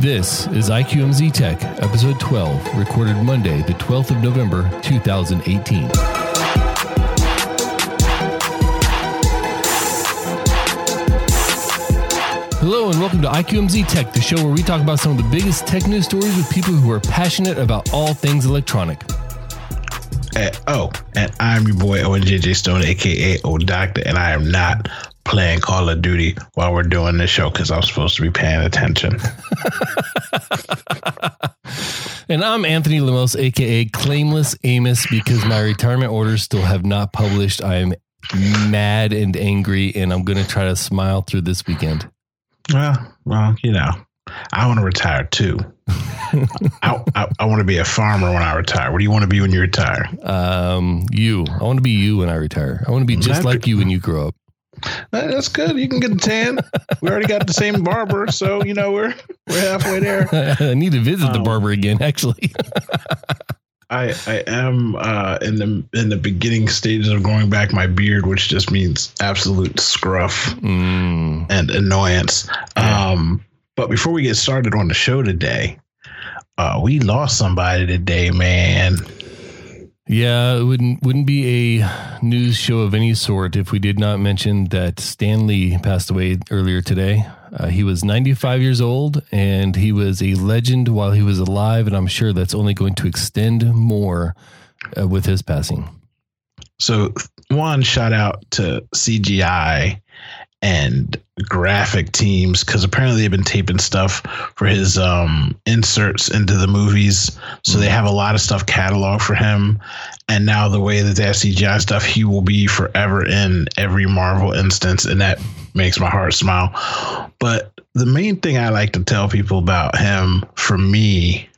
This is IQMZ Tech, Episode 12, recorded Monday, the 12th of November, 2018. Hello and welcome to IQMZ Tech, the show where we talk about some of the biggest tech news stories with people who are passionate about all things electronic. And I'm your boy, Owen JJ Stone, a.k.a. Old Doctor, and I am not playing Call of Duty while we're doing this show because I'm supposed to be paying attention. And I'm Anthony Lemos, a.k.a. Claimless Amos, because my retirement orders still have not published. I am mad and angry, and I'm going to try to smile through this weekend. Well, you know, I want to retire too. I want to be a farmer when I retire. What do you want to be when you retire? I want to be you when I retire. I want to be just like you when you grow up. That's good. You can get a tan. We already got the same barber, so you know we're halfway there. I need to visit the barber again, actually. I am in the beginning stages of growing back my beard, which just means absolute scruff and annoyance. Yeah. But before we get started on the show today, we lost somebody today, man. Yeah, it wouldn't be a news show of any sort if we did not mention that Stan Lee passed away earlier today. He was 95 years old, and he was a legend while he was alive, and I'm sure that's only going to extend more with his passing. So, one, shout out to CGI and graphic teams, because apparently they've been taping stuff for his inserts into the movies, so they have a lot of stuff cataloged for him. And now the way that they have CGI stuff, he will be forever in every Marvel instance, and that makes my heart smile. But the main thing I like to tell people about him, for me,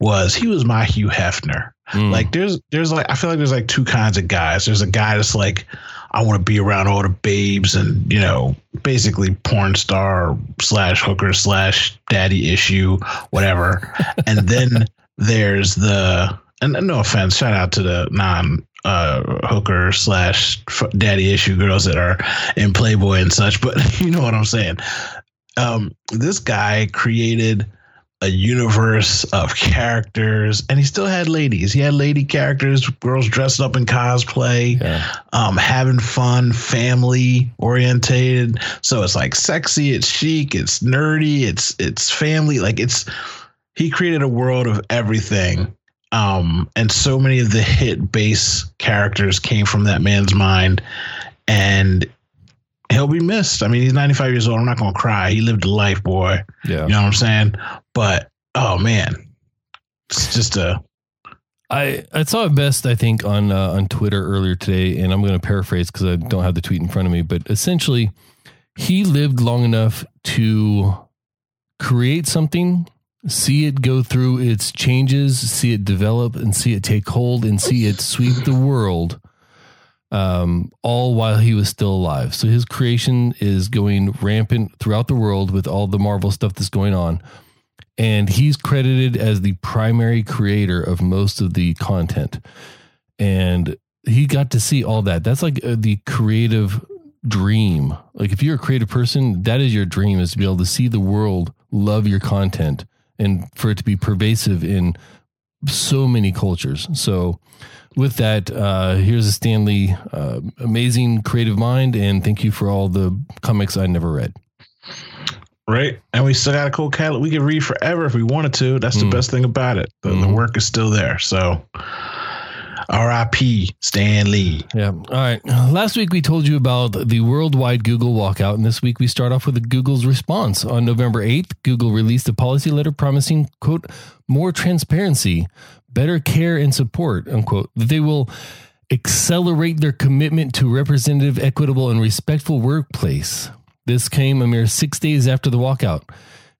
was he was my Hugh Hefner. Like there's like, I feel like there's like two kinds of guys. There's a guy that's like, I want to be around all the babes and, you know, basically porn star / hooker / daddy issue, whatever. And then there's and no offense, shout out to the non hooker / daddy issue girls that are in Playboy and such. But you know what I'm saying? This guy created a universe of characters, and he still had ladies. He had lady characters, girls dressed up in cosplay, having fun, family orientated. So it's like sexy, it's chic, it's nerdy, it's family. He created a world of everything. And so many of the hit base characters came from that man's mind, and he'll be missed. I mean, he's 95 years old. I'm not going to cry. He lived a life, boy. Yeah. You know what I'm saying? But, oh, man, it's just I saw it best, I think, on Twitter earlier today, and I'm going to paraphrase because I don't have the tweet in front of me. But essentially, he lived long enough to create something, see it go through its changes, see it develop, and see it take hold, and see it sweep the world. All while he was still alive. So his creation is going rampant throughout the world with all the Marvel stuff that's going on. And he's credited as the primary creator of most of the content. And he got to see all that. That's like the creative dream. Like if you're a creative person, that is your dream, is to be able to see the world love your content and for it to be pervasive in so many cultures. So with that, here's a Stan Lee, amazing creative mind, and thank you for all the comics I never read. Right. And we still got a cool catalog. We could read forever if we wanted to. That's the best thing about it. The work is still there. So R.I.P. Stan Lee. Yeah. All right. Last week we told you about the worldwide Google walkout, and this week we start off with Google's response. On November 8th, Google released a policy letter promising, quote, more transparency, better care and support, unquote, that they will accelerate their commitment to representative, equitable, and respectful workplace. This came a mere 6 days after the walkout.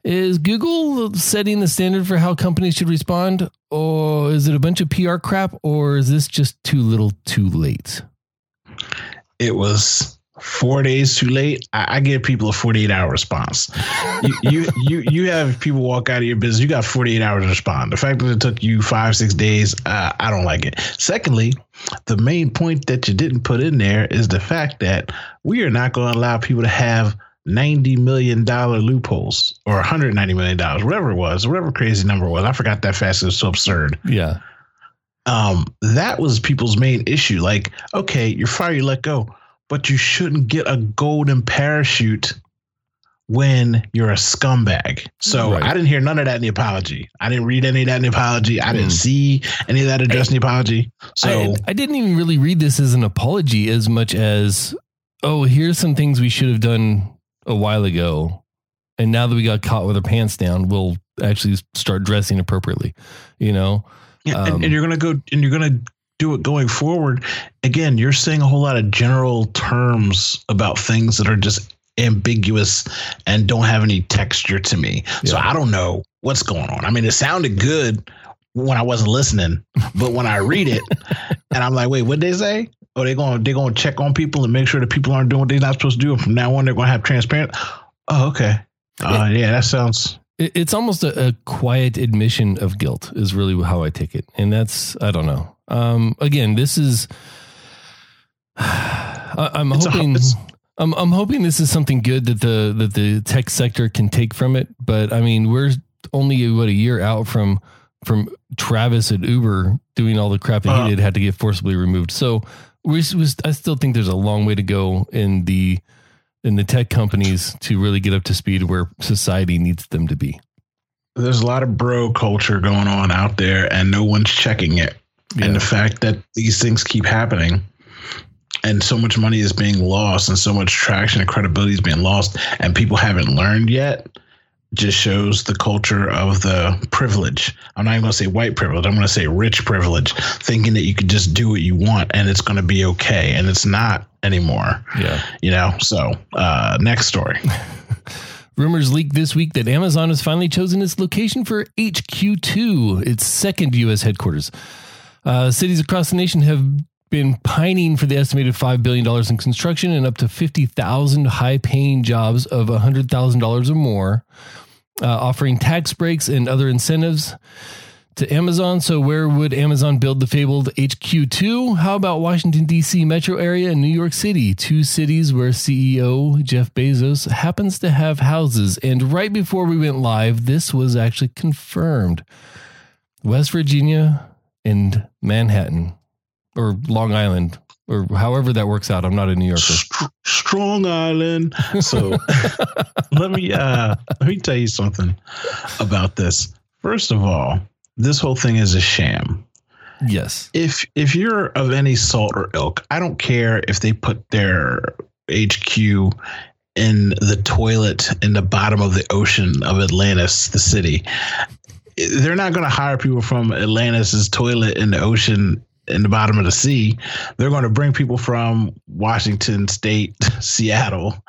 Is Google setting the standard for how companies should respond? Or is it a bunch of PR crap? Or is this just too little too late? It was 4 days too late. I give people a 48-hour response. You have people walk out of your business. You got 48 hours to respond. The fact that it took you 5-6 days, I don't like it. Secondly, the main point that you didn't put in there is the fact that we are not going to allow people to have $90 million loopholes or $190 million, whatever it was, whatever crazy number it was. I forgot that fast. It was so absurd. Yeah. That was people's main issue. Like, okay, you're fired, you let go, but you shouldn't get a golden parachute when you're a scumbag. So right. I didn't hear none of that in the apology. I didn't read any of that in the apology. I didn't see any of that addressed in the apology. So I didn't even really read this as an apology as much as, oh, here's some things we should have done a while ago. And now that we got caught with our pants down, we'll actually start dressing appropriately, you know? Yeah, and you're going to go and you're going to do it going forward. Again, you're saying a whole lot of general terms about things that are just ambiguous and don't have any texture to me. Yeah. So I don't know what's going on. I mean, it sounded good when I wasn't listening, but when I read it and I'm like, wait, what'd they say? Oh, they're going to check on people and make sure that people aren't doing what they're not supposed to do. And from now on, they're going to have transparent. Oh, okay. Yeah, that sounds. It's almost a quiet admission of guilt is really how I take it. And that's, I don't know. Again, this is, I'm hoping this is something good that the tech sector can take from it. But I mean, we're only a year out from Travis at Uber doing all the crap that he had to get forcibly removed. So I still think there's a long way to go in the tech companies to really get up to speed where society needs them to be. There's a lot of bro culture going on out there, and no one's checking it. Yeah. And the fact that these things keep happening. And so much money is being lost and so much traction and credibility is being lost and people haven't learned yet just shows the culture of the privilege. I'm not even going to say white privilege. I'm going to say rich privilege, thinking that you could just do what you want and it's going to be okay. And it's not anymore. Yeah. You know, so next story. Rumors leaked this week that Amazon has finally chosen its location for HQ2, its second U.S. headquarters. Cities across the nation have been pining for the estimated $5 billion in construction and up to 50,000 high-paying jobs of $100,000 or more, offering tax breaks and other incentives to Amazon. So where would Amazon build the fabled HQ2? How about Washington, D.C. metro area and New York City, two cities where CEO Jeff Bezos happens to have houses. And right before we went live, this was actually confirmed. West Virginia and Manhattan. Or Long Island, or however that works out. I'm not a New Yorker. Strong Island. So let me tell you something about this. First of all, this whole thing is a sham. Yes. If you're of any salt or ilk, I don't care if they put their HQ in the toilet in the bottom of the ocean of Atlantis, the city. They're not going to hire people from Atlantis's toilet in the ocean in the bottom of the sea. They're going to bring people from Washington State, Seattle,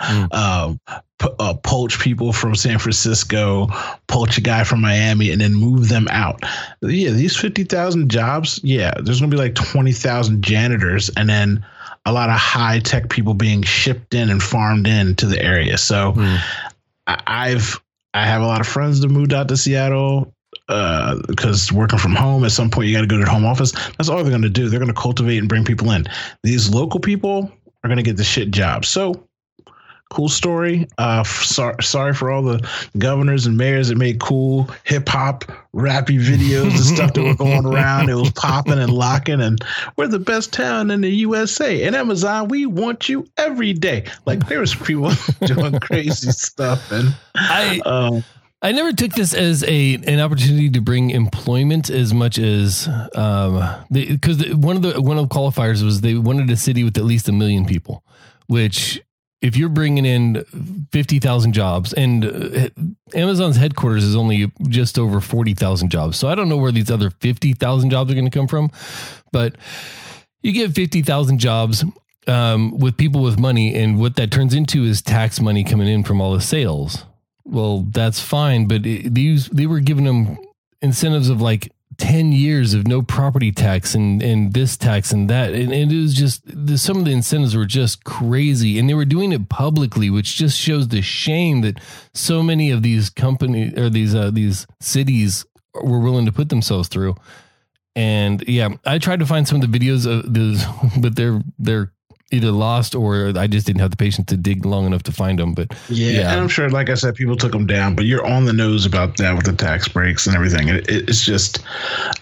poach people from San Francisco, poach a guy from Miami, and then move them out. Yeah, these 50,000 jobs, yeah, there's going to be like 20,000 janitors and then a lot of high tech people being shipped in and farmed in to the area. So I have a lot of friends that moved out to Seattle. Because working from home, at some point you got to go to the home office. That's all they're going to do. They're going to cultivate and bring people in. These local people are going to get the shit job. So cool story. Sorry for all the governors and mayors that made cool hip hop, rappy videos and stuff that were going around. It was popping and locking and we're the best town in the USA and Amazon. We want you every day. Like there was people doing crazy stuff. And I never took this as an opportunity to bring employment as much as because one of the qualifiers was they wanted a city with at least 1 million people, which if you're bringing in 50,000 jobs and Amazon's headquarters is only just over 40,000 jobs. So I don't know where these other 50,000 jobs are going to come from, but you get 50,000 jobs with people with money. And what that turns into is tax money coming in from all the sales. Well, that's fine, but they were giving them incentives of like 10 years of no property tax and this tax and that. And it was just, some of the incentives were just crazy. And they were doing it publicly, which just shows the shame that so many of these companies or these cities were willing to put themselves through. And yeah, I tried to find some of the videos of those, but they're either lost or I just didn't have the patience to dig long enough to find them. But yeah, and I'm sure, like I said, people took them down, but you're on the nose about that with the tax breaks and everything. It's just,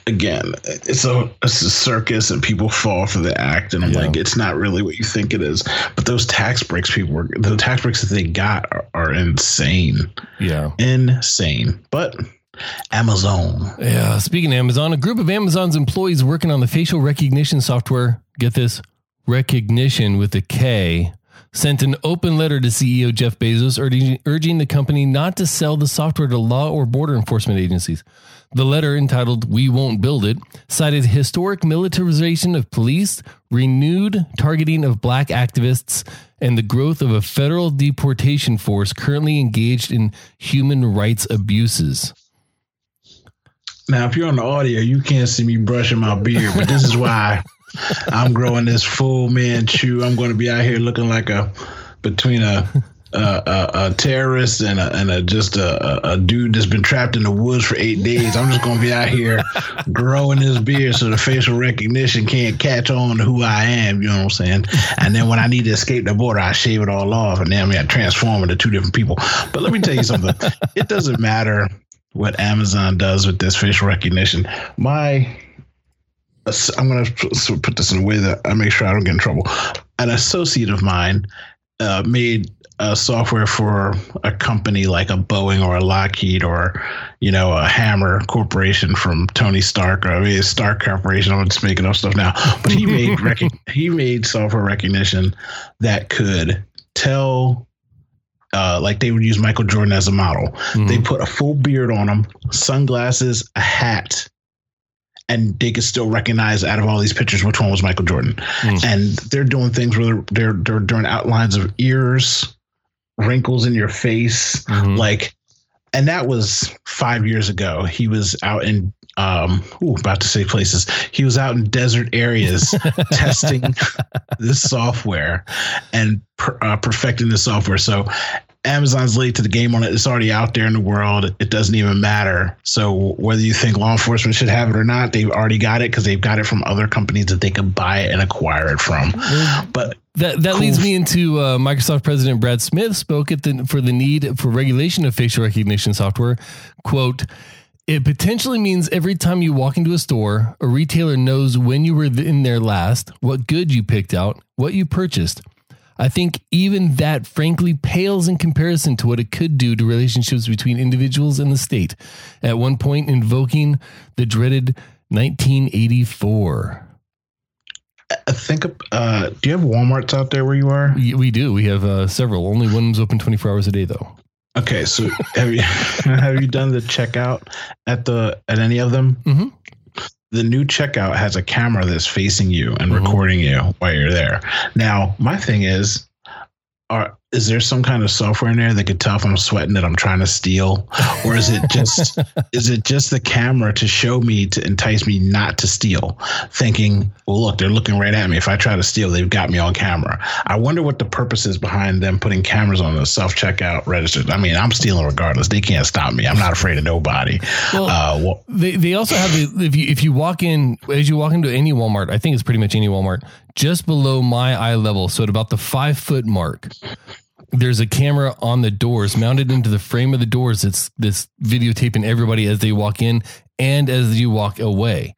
again, it's a circus and people fall for the act. And I'm like, it's not really what you think it is. But those tax breaks, the tax breaks that they got are insane. Yeah. Insane. But Amazon. Yeah. Speaking of Amazon, a group of Amazon's employees working on the facial recognition software, get this, recognition with a K, sent an open letter to CEO Jeff Bezos urging the company not to sell the software to law or border enforcement agencies. The letter, entitled "We Won't Build It," cited historic militarization of police, renewed targeting of black activists, and the growth of a federal deportation force currently engaged in human rights abuses. Now, if you're on the audio, you can't see me brushing my beard, but this is why I'm growing this full Manchu. I'm going to be out here looking like between a terrorist and a dude that's been trapped in the woods for 8 days. I'm just going to be out here growing this beard so the facial recognition can't catch on to who I am. You know what I'm saying? And then when I need to escape the border, I shave it all off, and then I transform into two different people. But let me tell you something. It doesn't matter what Amazon does with this facial recognition. I'm going to put this in a way that I make sure I don't get in trouble. An associate of mine made software for a company like a Boeing or a Lockheed or, a Hammer Corporation from Tony Stark, or a Stark Corporation. I'm just making up stuff now. But he made he made software recognition that could tell. Like they would use Michael Jordan as a model. Mm-hmm. They put a full beard on him, sunglasses, a hat, and they could still recognize out of all these pictures which one was Michael Jordan. Mm. And they're doing things where they're doing outlines of ears, wrinkles in your face, and that was 5 years ago. He was out in He was out in desert areas testing this software and perfecting the software. So Amazon's late to the game on it. It's already out there in the world. It doesn't even matter. So whether you think law enforcement should have it or not, they've already got it because they've got it from other companies that they could buy it and acquire it from. But that cool. Leads me into Microsoft President Brad Smith spoke for the need for regulation of facial recognition software. Quote, "It potentially means every time you walk into a store, a retailer knows when you were in there last, what good you picked out, what you purchased. I think even that frankly pales in comparison to what it could do to relationships between individuals and the state," at one point invoking the dreaded 1984. I think, do you have Walmarts out there where you are? We do. We have several. Only one's open 24 hours a day, though. Okay, so have you done the checkout at any of them? Mm-hmm. The new checkout has a camera that's facing you and recording you while you're there. Now, my thing is, is there some kind of software in there that could tell if I'm sweating that I'm trying to steal, or is it just the camera to show me, to entice me not to steal, thinking, well, look, they're looking right at me. If I try to steal, they've got me on camera. I wonder what the purpose is behind them putting cameras on the self-checkout registers. I mean, I'm stealing regardless. They can't stop me. I'm not afraid of nobody. Well, they also have if you walk in, as you walk into any Walmart, I think it's pretty much any Walmart, just below my eye level, so at about the 5 foot mark, there's a camera on the doors mounted into the frame of the doors. It's this videotaping everybody as they walk in and as you walk away.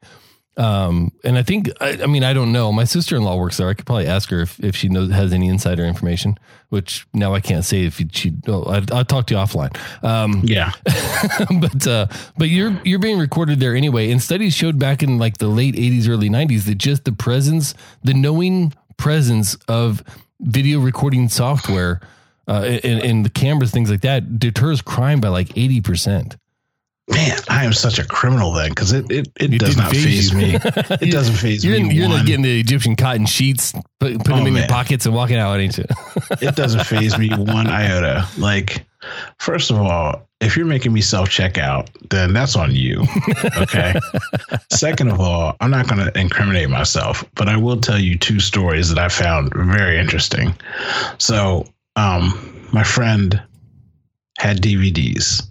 And I think, I mean, I don't know. My sister-in-law works there. I could probably ask her if she has any insider information, which now I can't say if she, I'll talk to you offline. Yeah, but you're being recorded there anyway. And studies showed back in like the late 80s, early 90s, that just the knowing presence of video recording software and the cameras, things like that, deters crime by like 80%. Man, I am such a criminal then, because it does not faze me. It doesn't faze me. You're not getting the Egyptian cotton sheets, putting them in your pockets and walking out, ain't you? It doesn't faze me one iota. Like, first of all, if you're making me self-checkout, then that's on you, okay? Second of all, I'm not going to incriminate myself, but I will tell you two stories that I found very interesting. So my friend had DVDs.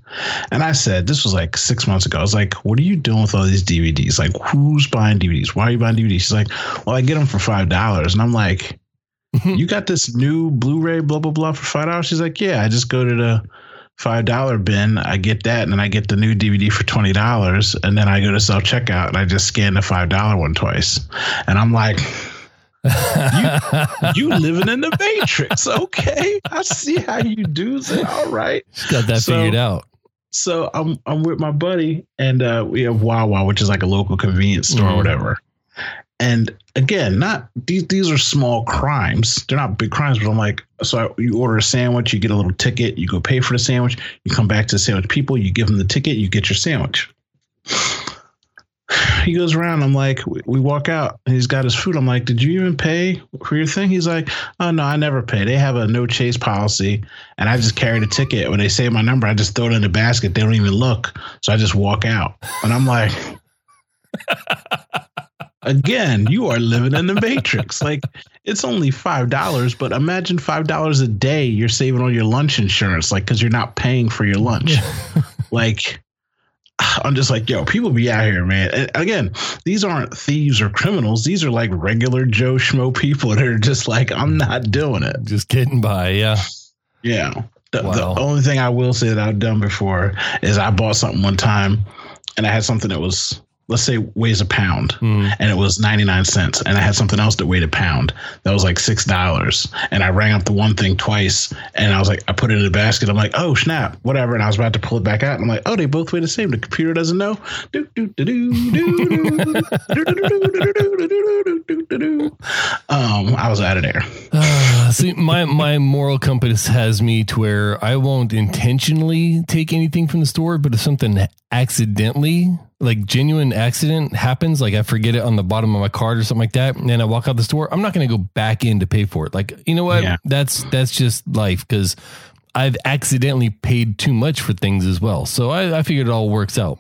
And I said, this was like 6 months ago. I was like, what are you doing with all these DVDs? Like, who's buying DVDs? Why are you buying DVDs? She's like, well, I get them for $5. And I'm like, you got this new Blu-ray, blah, blah, blah, for $5. She's like, yeah, I just go to the $5 bin. I get that. And then I get the new DVD for $20. And then I go to self-checkout and I just scan the $5 one twice. And I'm like, you living in the Matrix. Okay. I see how you do that. All right. She's got that figured out. So I'm with my buddy and we have Wawa, which is like a local convenience store or whatever. And again, not these are small crimes. They're not big crimes, but I'm like, you order a sandwich, you get a little ticket, you go pay for the sandwich, you come back to the sandwich people, you give them the ticket, you get your sandwich. He goes around. I'm like, we walk out and he's got his food. I'm like, did you even pay for your thing? He's like, oh, no, I never pay. They have a no chase policy. And I just carry the ticket. When they say my number, I just throw it in the basket. They don't even look. So I just walk out. And I'm like, again, you are living in the Matrix. Like, it's only $5, but imagine $5 a day you're saving on your lunch insurance, like, because you're not paying for your lunch. Like, I'm just like, yo, people be out here, man. And again, these aren't thieves or criminals. These are like regular Joe Schmo people that are just like, I'm not doing it. Just getting by. Yeah. Yeah. The only thing I will say that I've done before is I bought something one time and I had something that was, let's say, weighs a pound and it was 99 cents. And I had something else that weighed a pound that was like $6. And I rang up the one thing twice and I was like, I put it in the basket. I'm like, oh, snap, whatever. And I was about to pull it back out. And I'm like, oh, they both weigh the same. The computer doesn't know. I was out of there. See, my moral compass has me to where I won't intentionally take anything from the store, but if something accidentally, like genuine accident happens, like I forget it on the bottom of my card or something like that, and then I walk out the store, I'm not going to go back in to pay for it. Like, you know what? Yeah. That's just life, because I've accidentally paid too much for things as well. So I figured it all works out.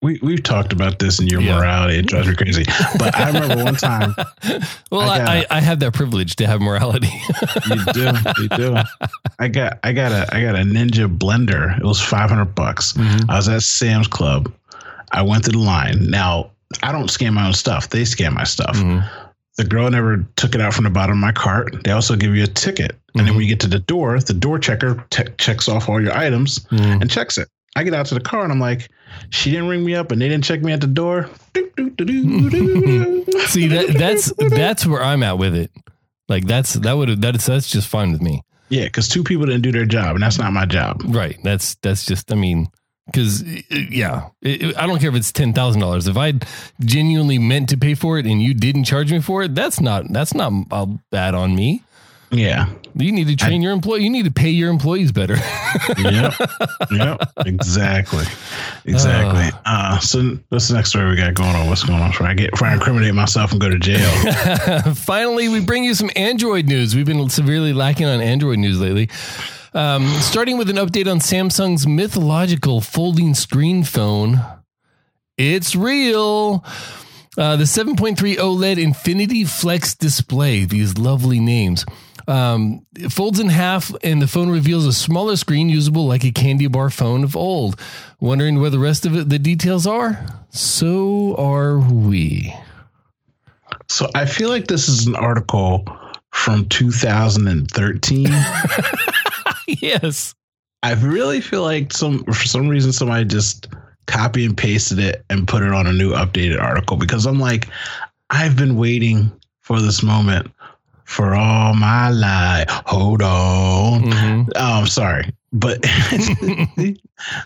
We've talked about this in your morality. It drives me crazy. But I remember one time. Well, I have that privilege to have morality. You do. I got a Ninja blender. It was $500. I was at Sam's Club. I went through the line. Now, I don't scan my own stuff. They scan my stuff. The girl never took it out from the bottom of my cart. They also give you a ticket. And then when you get to the door checker checks off all your items and checks it. I get out to the car and I'm like, she didn't ring me up and they didn't check me at the door. See, that's where I'm at with it. Like, that's just fine with me. Yeah, because two people didn't do their job and that's not my job. Right. That's just, I mean... Because, yeah, I don't care if it's $10,000. If I genuinely meant to pay for it and you didn't charge me for it, that's not bad on me. Yeah. You need to train your employee. You need to pay your employees better. Yep. Exactly. So what's the next story we got going on? What's going on? Try to incriminate myself and go to jail. Finally, we bring you some Android news. We've been severely lacking on Android news lately. Starting with an update on Samsung's mythological folding screen phone. It's real. The 7.3 OLED Infinity Flex display. These lovely names. It folds in half and the phone reveals a smaller screen usable like a candy bar phone of old. Wondering where the rest of the details are? So are we. So I feel like this is an article from 2013. Yes. I really feel like for some reason somebody just copy and pasted it and put it on a new updated article, because I'm like, I've been waiting for this moment for all my life. Hold on. I'm sorry, but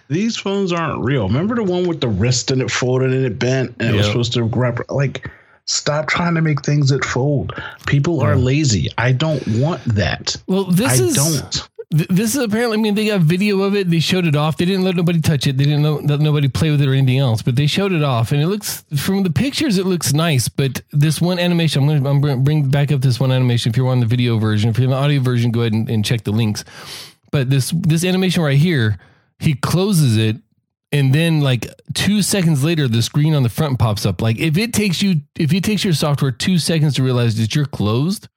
these phones aren't real. Remember the one with the wrist and it folded and it bent and it was supposed to grab, like, stop trying to make things that fold. People are lazy. I don't want that. Well, this is apparently, I mean, they got video of it. They showed it off. They didn't let nobody touch it. They didn't let nobody play with it or anything else, but they showed it off and it looks, from the pictures, it looks nice. But this one animation, I'm going to bring back up this one animation. If you're on the video version, if you're on the audio version, go ahead and check the links. But this animation right here, he closes it. And then, like, 2 seconds later, the screen on the front pops up. Like, if it takes your software 2 seconds to realize that you're closed.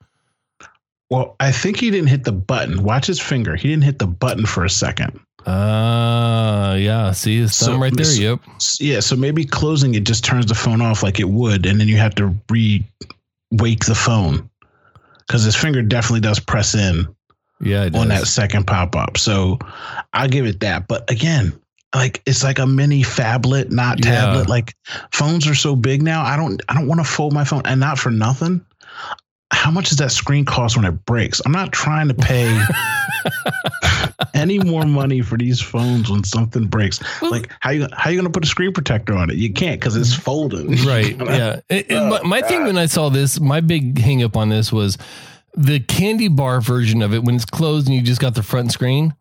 Well, I think he didn't hit the button. Watch his finger. He didn't hit the button for a second. Yeah. See his thumb right there. Yep. Yeah. So maybe closing it just turns the phone off like it would, and then you have to re-wake the phone. because his finger definitely does press in on that second pop-up. So I'll give it that. But again, like it's like a mini phablet, not tablet. Yeah. Like phones are so big now. I don't want to fold my phone, and not for nothing. How much does that screen cost when it breaks? I'm not trying to pay any more money for these phones when something breaks. Like how you going to put a screen protector on it? You can't because it's folded. Right. Yeah. My thing when I saw this, my big hang up on this was the candy bar version of it. When it's closed and you just got the front screen,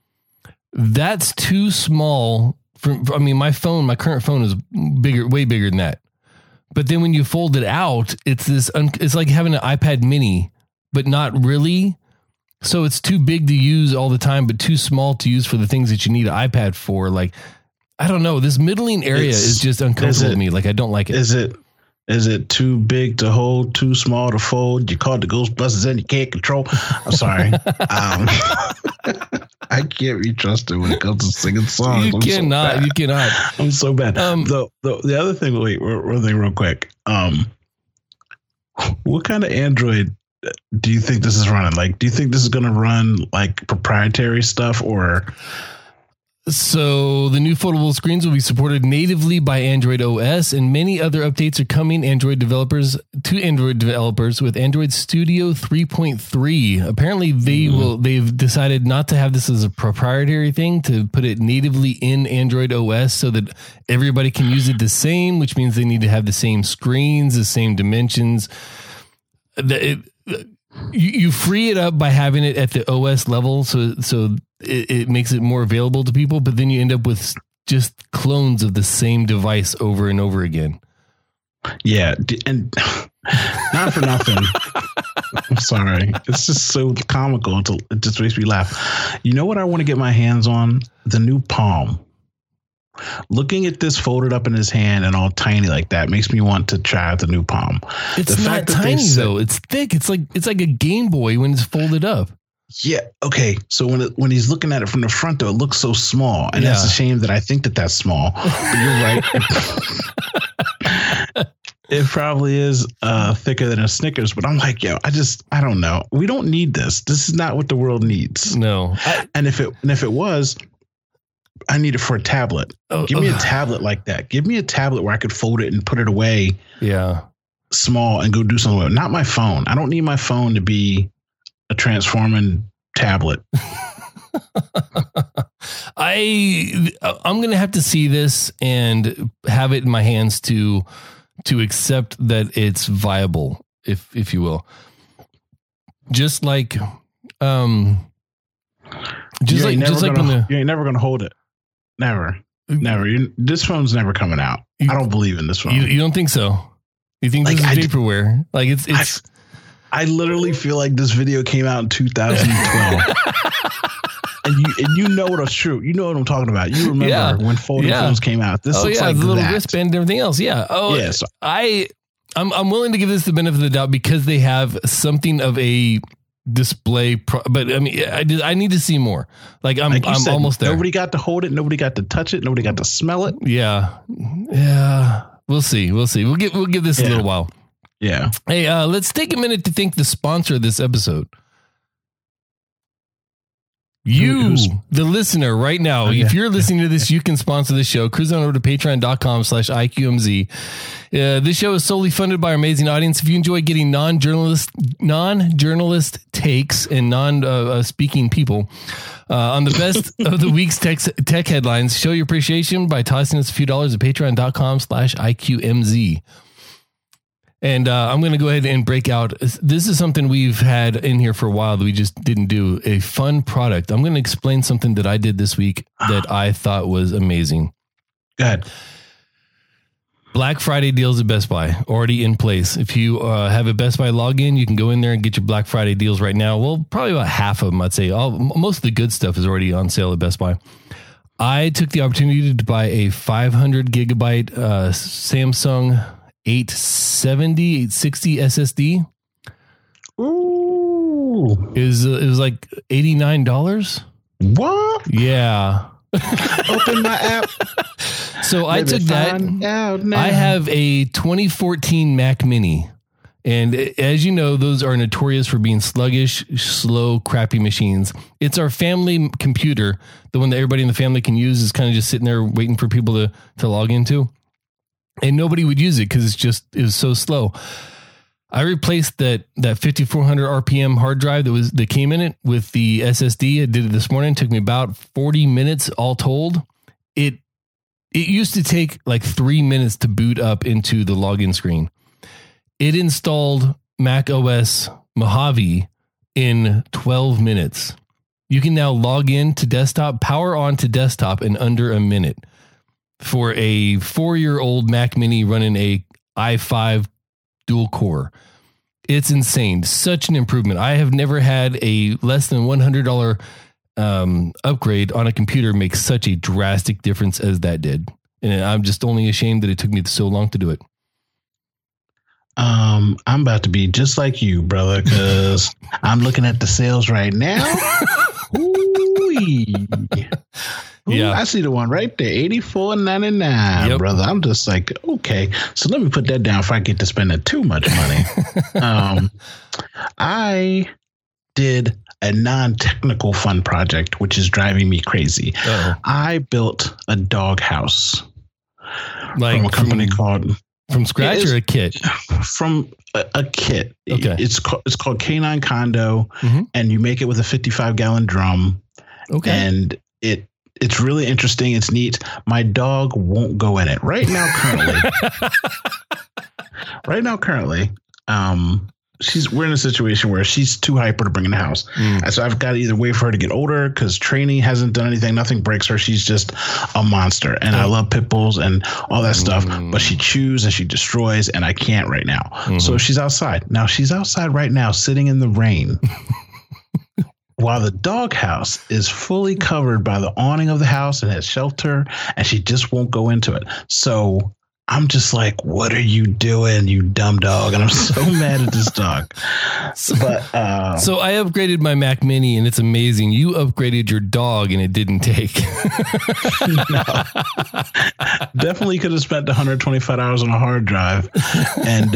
that's too small. I mean, my current phone is bigger, way bigger than that. But then when you fold it out, it's this. It's like having an iPad mini, but not really. So it's too big to use all the time, but too small to use for the things that you need an iPad for. Like, I don't know. This middling area is just uncomfortable to me. Like, I don't like it. Is it too big to hold, too small to fold? You call the Ghostbusters and you can't control. I'm sorry. I can't be trusted when it comes to singing songs. You cannot. I'm so bad. The other thing, real quick. What kind of Android do you think this is running? Like, do you think this is going to run like proprietary stuff or? So the new foldable screens will be supported natively by Android OS, and many other updates are coming. Android developers with Android Studio 3.3. Apparently, they've decided not to have this as a proprietary thing, to put it natively in Android OS so that everybody can use it the same. Which means they need to have the same screens, the same dimensions. You free it up by having it at the OS level, so it makes it more available to people, but then you end up with just clones of the same device over and over again. Yeah, and not for nothing. I'm sorry. It's just so comical. It just makes me laugh. You know what I want to get my hands on? The new Palm. Looking at this folded up in his hand and all tiny like that makes me want to try out the new Palm. It's not tiny though. It's thick. It's like a Game Boy when it's folded up. Yeah. Okay. So when he's looking at it from the front though, it looks so small, and that's a shame that I think that's small. But you're right. It probably is thicker than a Snickers, but I'm like, yo, I don't know. We don't need this. This is not what the world needs. No. And if it was, I need it for a tablet. Give me a tablet like that. Give me a tablet where I could fold it and put it away. Yeah. Small and go do something with it. Not my phone. I don't need my phone to be a transforming tablet. I'm going to have to see this and have it in my hands to accept that it's viable, if you will. Just like, you ain't never going to hold it. Never. This phone's never coming out. I don't believe in this phone. You don't think so? You think like, this is vaporware? I literally feel like this video came out in 2012. and you know what it's true. You know what I'm talking about. You remember when folding phones came out. This looks like the little wristband and everything else. Yeah. Oh, yeah, so. I'm willing to give this the benefit of the doubt because they have something of a display, but I mean, I need to see more. Like I'm almost there. Nobody got to hold it. Nobody got to touch it. Nobody got to smell it. Yeah. Yeah. We'll see. We'll give this a little while. Yeah. Hey, let's take a minute to thank the sponsor of this episode. You, the listener right now, if you're listening to this, you can sponsor the show. Cruise on over to patreon.com/IQMZ. This show is solely funded by our amazing audience. If you enjoy getting non-journalist takes and non-speaking people on the best of the week's tech headlines, show your appreciation by tossing us a few dollars at patreon.com/IQMZ. And I'm going to go ahead and break out. This is something we've had in here for a while that we just didn't do. A fun product. I'm going to explain something that I did this week that I thought was amazing. Go ahead. Black Friday deals at Best Buy already in place. If you have a Best Buy login, you can go in there and get your Black Friday deals right now. Well, probably about half of them, I'd say. Most of the good stuff is already on sale at Best Buy. I took the opportunity to buy a 500 gigabyte Samsung 860 SSD. Ooh, it was like $89. What? Yeah. Open my app. So I took that. I have a 2014 Mac Mini, And as you know, those are notorious for being sluggish, slow, crappy machines. It's our family computer. The one that everybody in the family can use is kind of just sitting there waiting for people to log into. And nobody would use it because it was so slow. I replaced that 5,400 RPM hard drive that came in it with the SSD. I did it this morning. It took me about 40 minutes all told. It used to take like 3 minutes to boot up into the login screen. It installed Mac OS Mojave in 12 minutes. You can now log in to desktop, power on to desktop in under a minute for a 4-year-old Mac Mini running a i5 dual core. It's insane. Such an improvement. I have never had a less than $100 upgrade on a computer make such a drastic difference as that did. And I'm just only ashamed that it took me so long to do it. I'm about to be just like you, brother, because I'm looking at the sales right now. Ooh-wee. Ooh, yeah, I see the one right there, $84.99, yep. Brother. I'm just like, okay, so let me put that down if I get to spending too much money. I did a non-technical fun project, which is driving me crazy. Uh-oh. I built a dog house from a company called. From scratch or a kit? From a kit. Okay. It's called Canine Condo, mm-hmm. and you make it with a 55-gallon drum. Okay. And it's really interesting. It's neat. My dog won't go in it right now. Currently, we're in a situation where she's too hyper to bring in the house. Mm. So I've got to either wait for her to get older because training hasn't done anything. Nothing breaks her. She's just a monster. And I love pit bulls and all that stuff. But she chews and she destroys and I can't right now. Mm-hmm. So she's outside. Now she's outside right now sitting in the rain while the doghouse is fully covered by the awning of the house and has shelter and she just won't go into it. So I'm just like, what are you doing, you dumb dog? And I'm so mad at this dog. So I upgraded my Mac Mini, and it's amazing. You upgraded your dog, and it didn't take. No. Definitely could have spent $125 on a hard drive and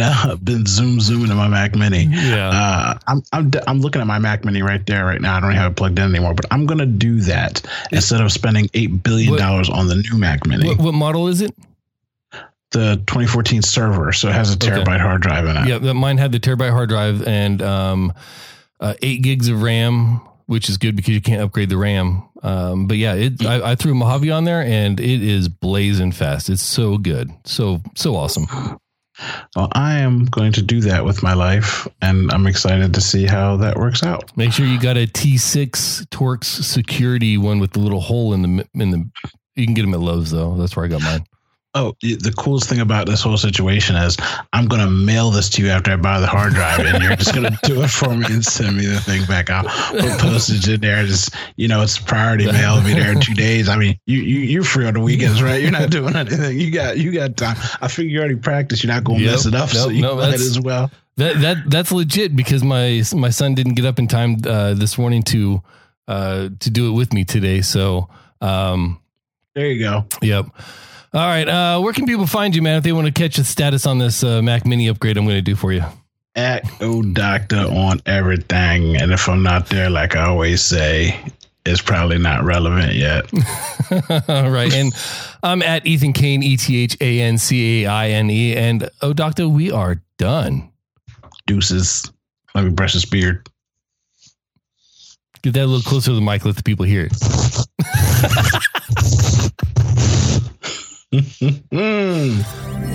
been zooming in my Mac Mini. Yeah. I'm looking at my Mac Mini right there right now. I don't have it plugged in anymore, but I'm going to do that instead of spending $8 billion on the new Mac Mini. What model is it? The 2014 server, so it has a terabyte hard drive in it. Yeah, mine had the terabyte hard drive and 8 gigs of RAM, which is good because you can't upgrade the RAM. But yeah, I threw Mojave on there and it is blazing fast. It's so good, so awesome. Well, I am going to do that with my life, and I'm excited to see how that works out. Make sure you got a T6 Torx security one with the little hole in the. You can get them at Lowe's though. That's where I got mine. Oh, the coolest thing about this whole situation is I'm going to mail this to you after I buy the hard drive and you're just going to do it for me and send me the thing back. I'll put postage in there. Just, it's priority mail. I'll be there in 2 days. I mean, you're free on the weekends, right? You're not doing anything. You got time. I figure you already practiced. You're not going to mess it up. So you might as well. That's legit because my son didn't get up in time this morning to do it with me today. So there you go. Yep. All right. Where can people find you, man, if they want to catch the status on this Mac Mini upgrade I'm going to do for you? At ODoctor on everything. And if I'm not there, like I always say, it's probably not relevant yet. All right. And I'm at Ethan Cain, ETHANCAINE. And ODoctor, we are done. Deuces. Let me brush his beard. Get that a little closer to the mic. Let the people hear it.